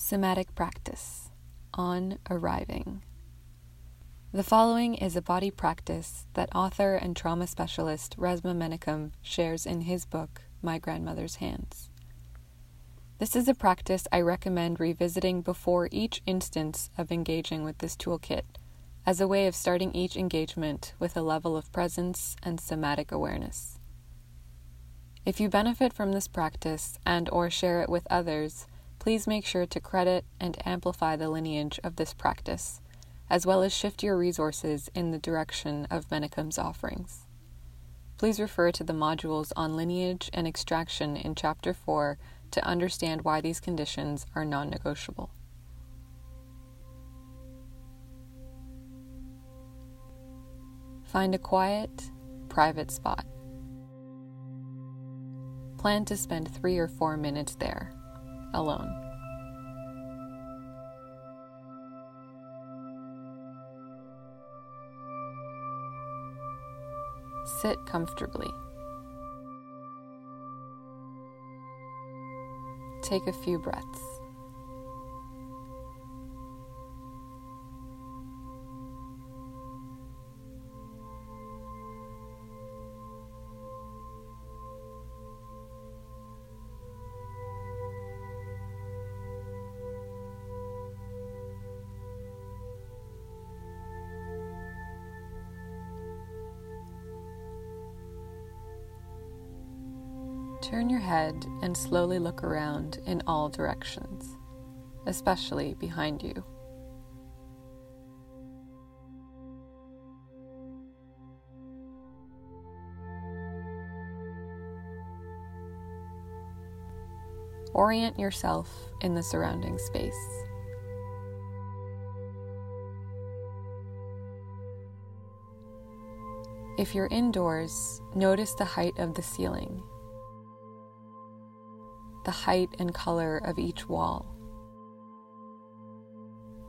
Somatic practice on arriving. The following is a body practice that author and trauma specialist Resmaa Menakem shares in his book, My Grandmother's Hands. This is a practice I recommend revisiting before each instance of engaging with this toolkit, as a way of starting each engagement with a level of presence and somatic awareness. If you benefit from this practice and/or share it with others, please make sure to credit and amplify the lineage of this practice, as well as shift your resources in the direction of Menakem's offerings. Please refer to the modules on lineage and extraction in Chapter 4 to understand why these conditions are non-negotiable. Find a quiet, private spot. Plan to spend 3 or 4 minutes there, alone. Sit comfortably. Take a few breaths. Turn your head and slowly look around in all directions, especially behind you. Orient yourself in the surrounding space. If you're indoors, notice the height of the ceiling, the height and color of each wall,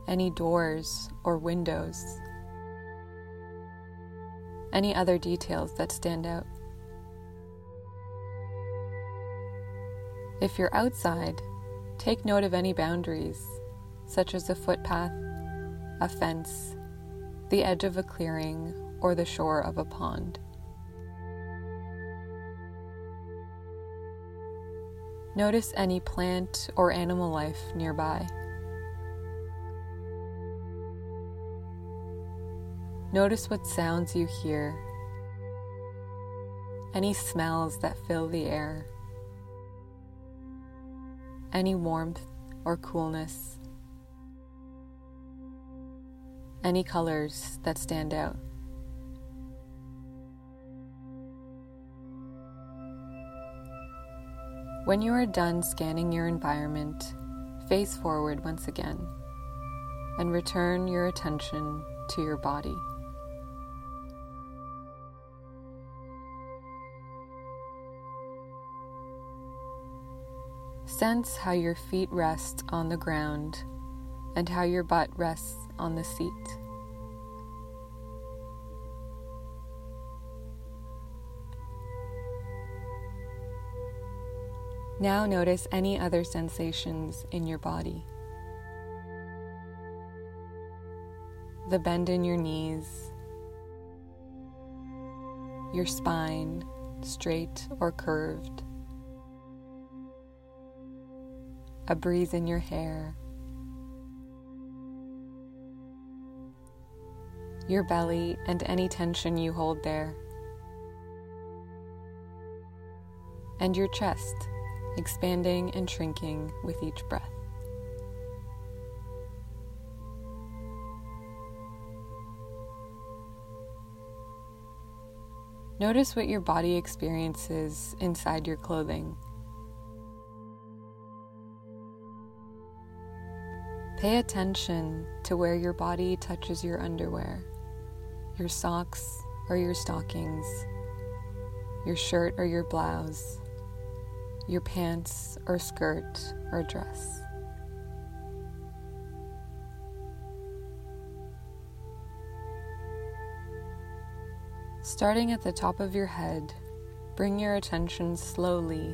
any doors or windows, any other details that stand out. If you're outside, take note of any boundaries, such as a footpath, a fence, the edge of a clearing, or the shore of a pond. Notice any plant or animal life nearby. Notice what sounds you hear, any smells that fill the air, any warmth or coolness, any colors that stand out. When you are done scanning your environment, face forward once again and return your attention to your body. Sense how your feet rest on the ground and how your butt rests on the seat. Now notice any other sensations in your body. The bend in your knees, your spine, straight or curved, a breeze in your hair, your belly and any tension you hold there, and your chest, expanding and shrinking with each breath. Notice what your body experiences inside your clothing. Pay attention to where your body touches your underwear, your socks or your stockings, your shirt or your blouse, your pants or skirt or dress. Starting at the top of your head, bring your attention slowly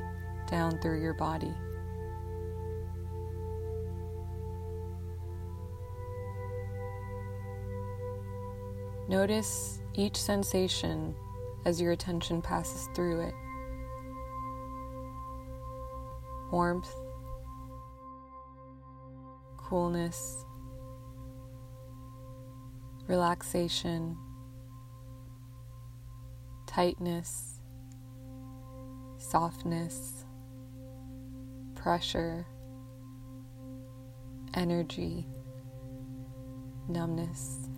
down through your body. Notice each sensation as your attention passes through it. Warmth, coolness, relaxation, tightness, softness, pressure, energy, numbness.